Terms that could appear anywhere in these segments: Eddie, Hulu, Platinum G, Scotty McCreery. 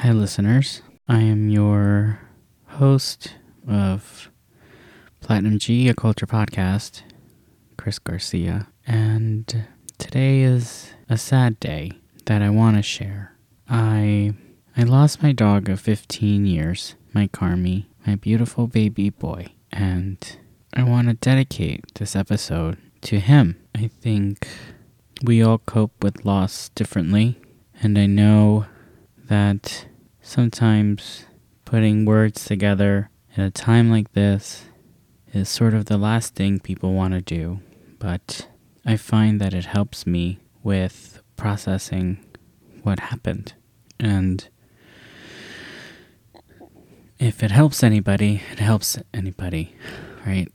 Hi, listeners. I am your host of Platinum G, a culture podcast, Chris Garcia. And today is a sad day that I want to share. I lost my dog of 15 years, my Carmi, my beautiful baby boy. And I want to dedicate this episode to him. I think we all cope with loss differently. And I know that sometimes putting words together in a time like this is sort of the last thing people want to do, but I find that it helps me with processing what happened. And if it helps anybody, it helps anybody, right?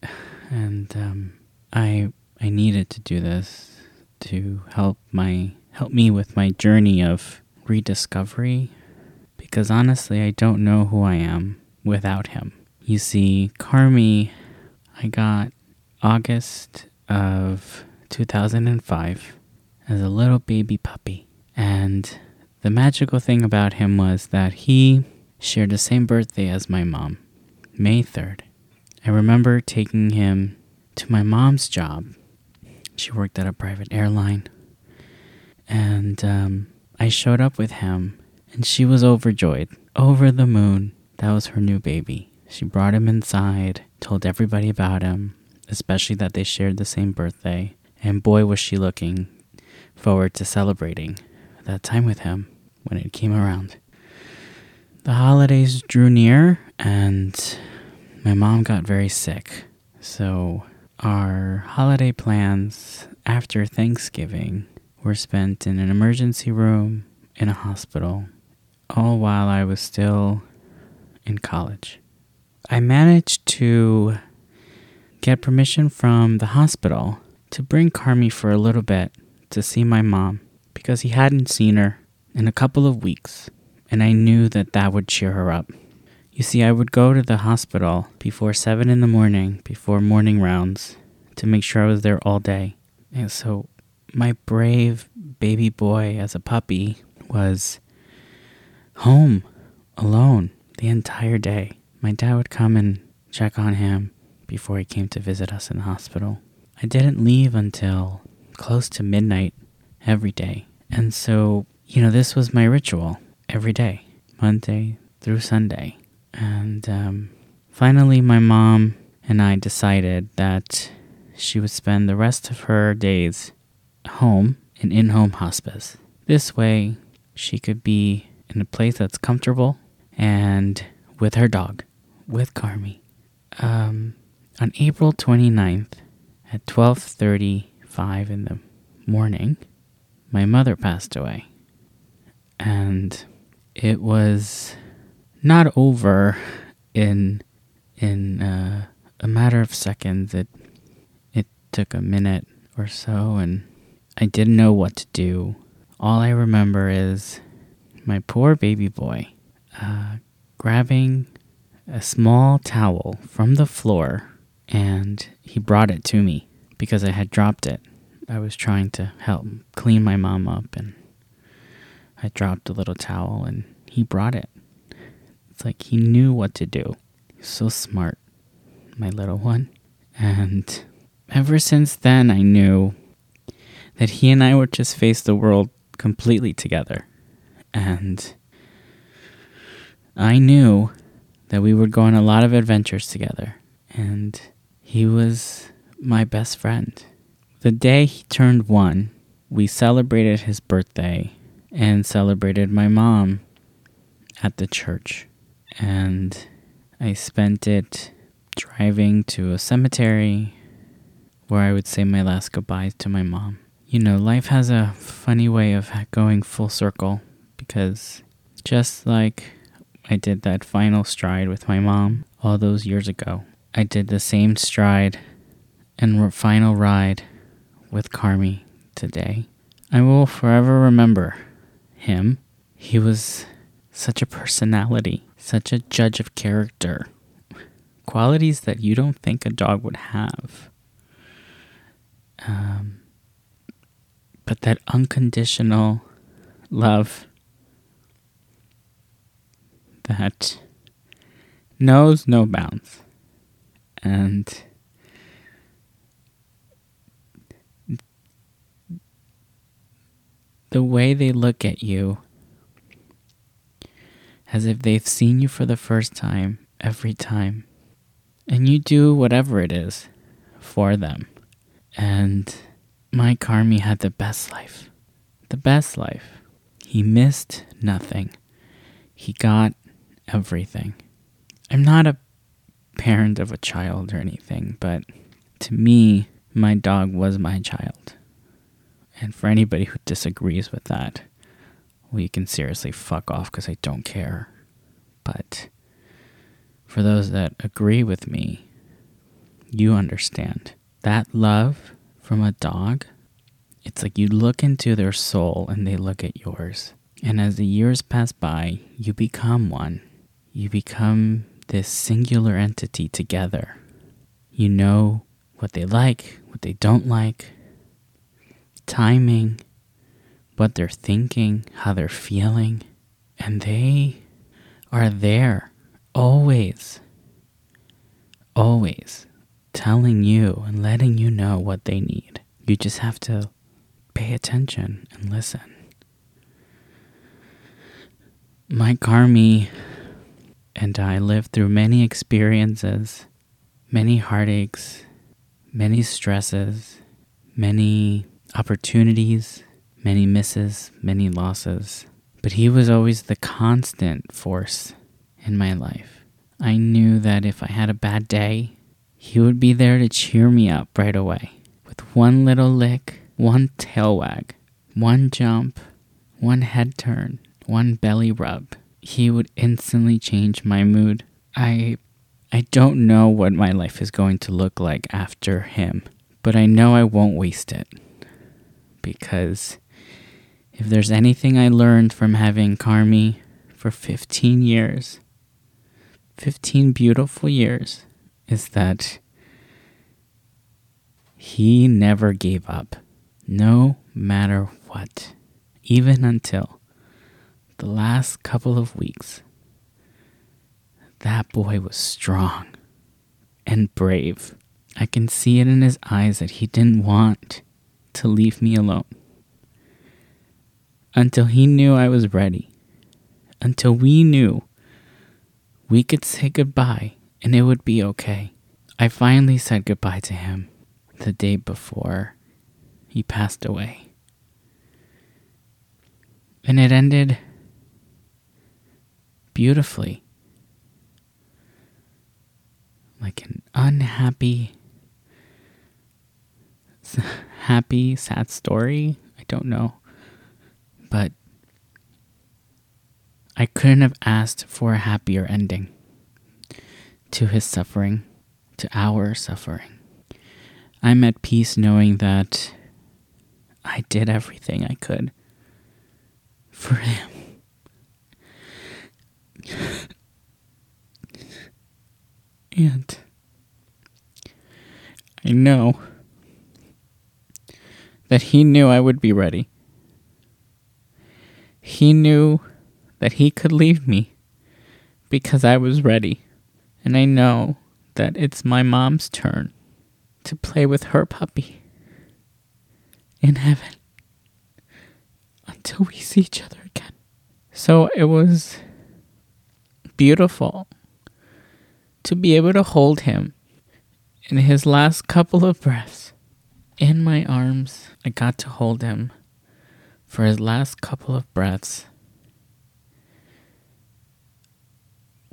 And I needed to do this to help me with my journey of rediscovery, because honestly I don't know who I am without him. You see, Carmi, I got August of 2005 as a little baby puppy, and the magical thing about him was that he shared the same birthday as my mom, May 3rd. I remember taking him to my mom's job. She worked at a private airline, and I showed up with him, and she was overjoyed, over the moon. That was her new baby. She brought him inside, told everybody about him, especially that they shared the same birthday, and boy was she looking forward to celebrating that time with him when it came around. The holidays drew near, and my mom got very sick, so our holiday plans after Thanksgiving were spent in an emergency room in a hospital, all while I was still in college. I managed to get permission from the hospital to bring Carmi for a little bit to see my mom, because he hadn't seen her in a couple of weeks, and I knew that that would cheer her up. You see, I would go to the hospital before 7 in the morning, before morning rounds, to make sure I was there all day. And so my brave baby boy as a puppy was home alone the entire day. My dad would come and check on him before he came to visit us in the hospital. I didn't leave until close to midnight every day. And so, this was my ritual every day, Monday through Sunday. And finally, my mom and I decided that she would spend the rest of her days home and in-home hospice. This way, she could be in a place that's comfortable and with her dog, with Carmi. On April 29th at 12:35 in the morning, my mother passed away. And it was not over in a matter of seconds. It took a minute or so, and I didn't know what to do. All I remember is my poor baby boy grabbing a small towel from the floor, and he brought it to me because I had dropped it. I was trying to help clean my mom up, and I dropped a little towel, and he brought it. It's like he knew what to do. He's so smart, my little one. And ever since then, I knew that he and I would just face the world completely together. And I knew that we would go on a lot of adventures together. And he was my best friend. The day he turned 1, we celebrated his birthday and celebrated my mom at the church. And I spent it driving to a cemetery where I would say my last goodbyes to my mom. Life has a funny way of going full circle, because just like I did that final stride with my mom all those years ago, I did the same stride and final ride with Carmi today. I will forever remember him. He was such a personality, such a judge of character, qualities that you don't think a dog would have. But that unconditional love that knows no bounds. And the way they look at you, as if they've seen you for the first time, every time. And you do whatever it is for them. And my Carmi had the best life. The best life. He missed nothing. He got everything. I'm not a parent of a child or anything, but to me, my dog was my child. And for anybody who disagrees with that, well, you can seriously fuck off because I don't care. But for those that agree with me, you understand. That love from a dog, it's like you look into their soul and they look at yours. And as the years pass by, you become one. You become this singular entity together. You know what they like, what they don't like, timing, what they're thinking, how they're feeling. And they are there always, always telling you and letting you know what they need. You just have to pay attention and listen. My Carmi and I lived through many experiences, many heartaches, many stresses, many opportunities, many misses, many losses. But he was always the constant force in my life. I knew that if I had a bad day, he would be there to cheer me up right away. With one little lick, one tail wag, one jump, one head turn, one belly rub, he would instantly change my mood. I don't know what my life is going to look like after him, but I know I won't waste it. Because if there's anything I learned from having Carmi for 15 years, 15 beautiful years, is that he never gave up, no matter what. Even until the last couple of weeks, that boy was strong and brave. I can see it in his eyes that he didn't want to leave me alone. Until he knew I was ready. Until we knew we could say goodbye and it would be okay. I finally said goodbye to him the day before he passed away. And it ended beautifully. Like an unhappy, happy, sad story. I don't know. But I couldn't have asked for a happier ending to his suffering, to our suffering. I'm at peace knowing that I did everything I could for him. And I know that he knew I would be ready. He knew that he could leave me because I was ready. And I know that it's my mom's turn to play with her puppy in heaven until we see each other again. So it was beautiful to be able to hold him in his last couple of breaths. In my arms, I got to hold him for his last couple of breaths,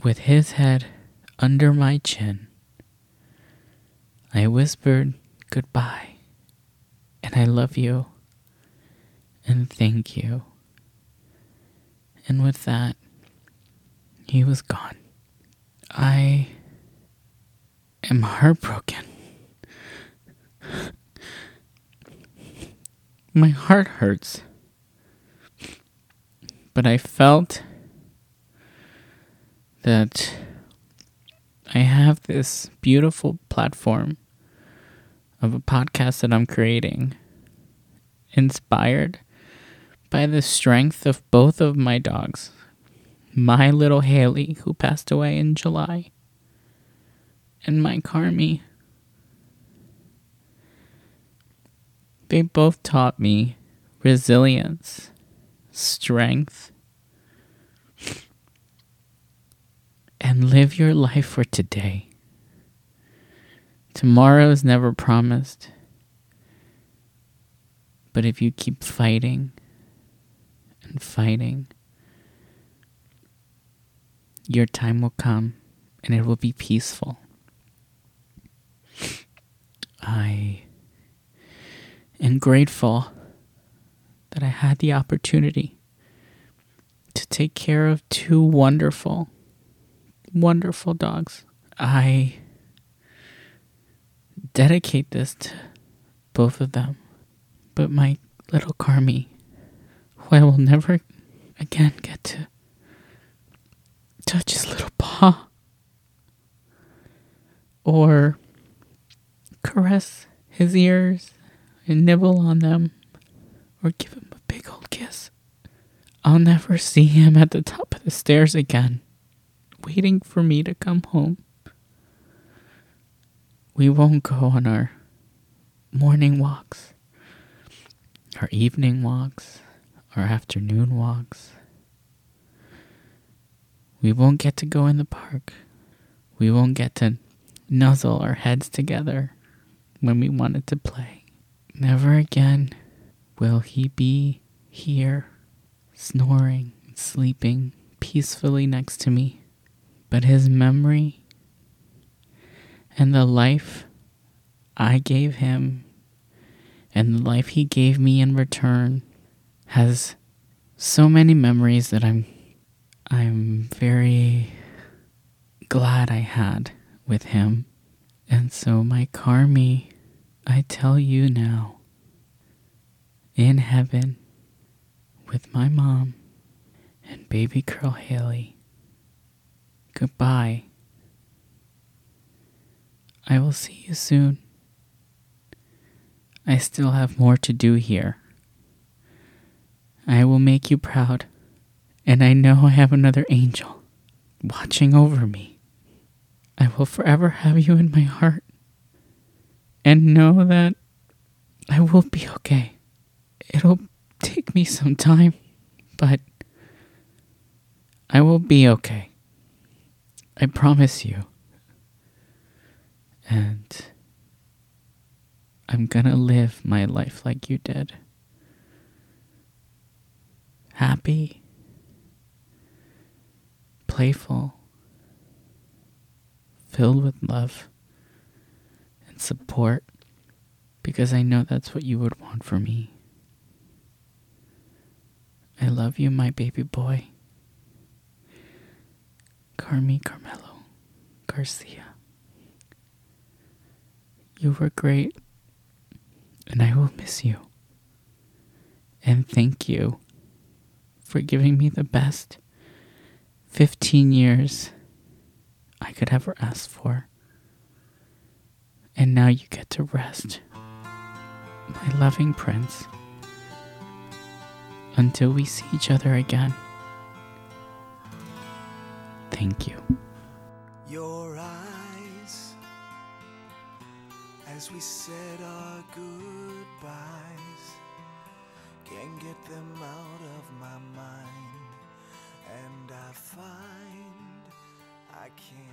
with his head under my chin. I whispered goodbye, and I love you, and thank you. And with that, he was gone. I am heartbroken. My heart hurts. But I felt that I have this beautiful platform of a podcast that I'm creating, inspired by the strength of both of my dogs, my little Haley, who passed away in July, and my Carmi. They both taught me resilience, strength, and live your life for today. Tomorrow is never promised, but if you keep fighting and fighting, your time will come and it will be peaceful. I am grateful that I had the opportunity to take care of two wonderful, wonderful dogs. I dedicate this to both of them, but my little Carmi, who I will never again get to touch his little paw or caress his ears and nibble on them or give him a big old kiss. I'll never see him at the top of the stairs again, waiting for me to come home. We won't go on our morning walks, our evening walks, our afternoon walks. We won't get to go in the park. We won't get to nuzzle our heads together when we wanted to play. Never again will he be here, snoring, sleeping peacefully next to me. But his memory and the life I gave him and the life he gave me in return has so many memories that I'm very glad I had with him. And so my Carmi, I tell you now, in heaven with my mom and baby girl Haley, goodbye. I will see you soon. I still have more to do here. I will make you proud. And I know I have another angel watching over me. I will forever have you in my heart. And know that I will be okay. It'll take me some time, but I will be okay. I promise you. And I'm gonna live my life like you did. Happy. Playful, filled with love and support, because I know that's what you would want for me. I love you, my baby boy. Carmi Carmelo Garcia. You were great, and I will miss you. And thank you for giving me the best 15 years I could ever ask for. And now you get to rest, my loving prince, until we see each other again. Thank you. Your eyes, as we said our goodbyes, can't get them out of my mind. And I find I can't.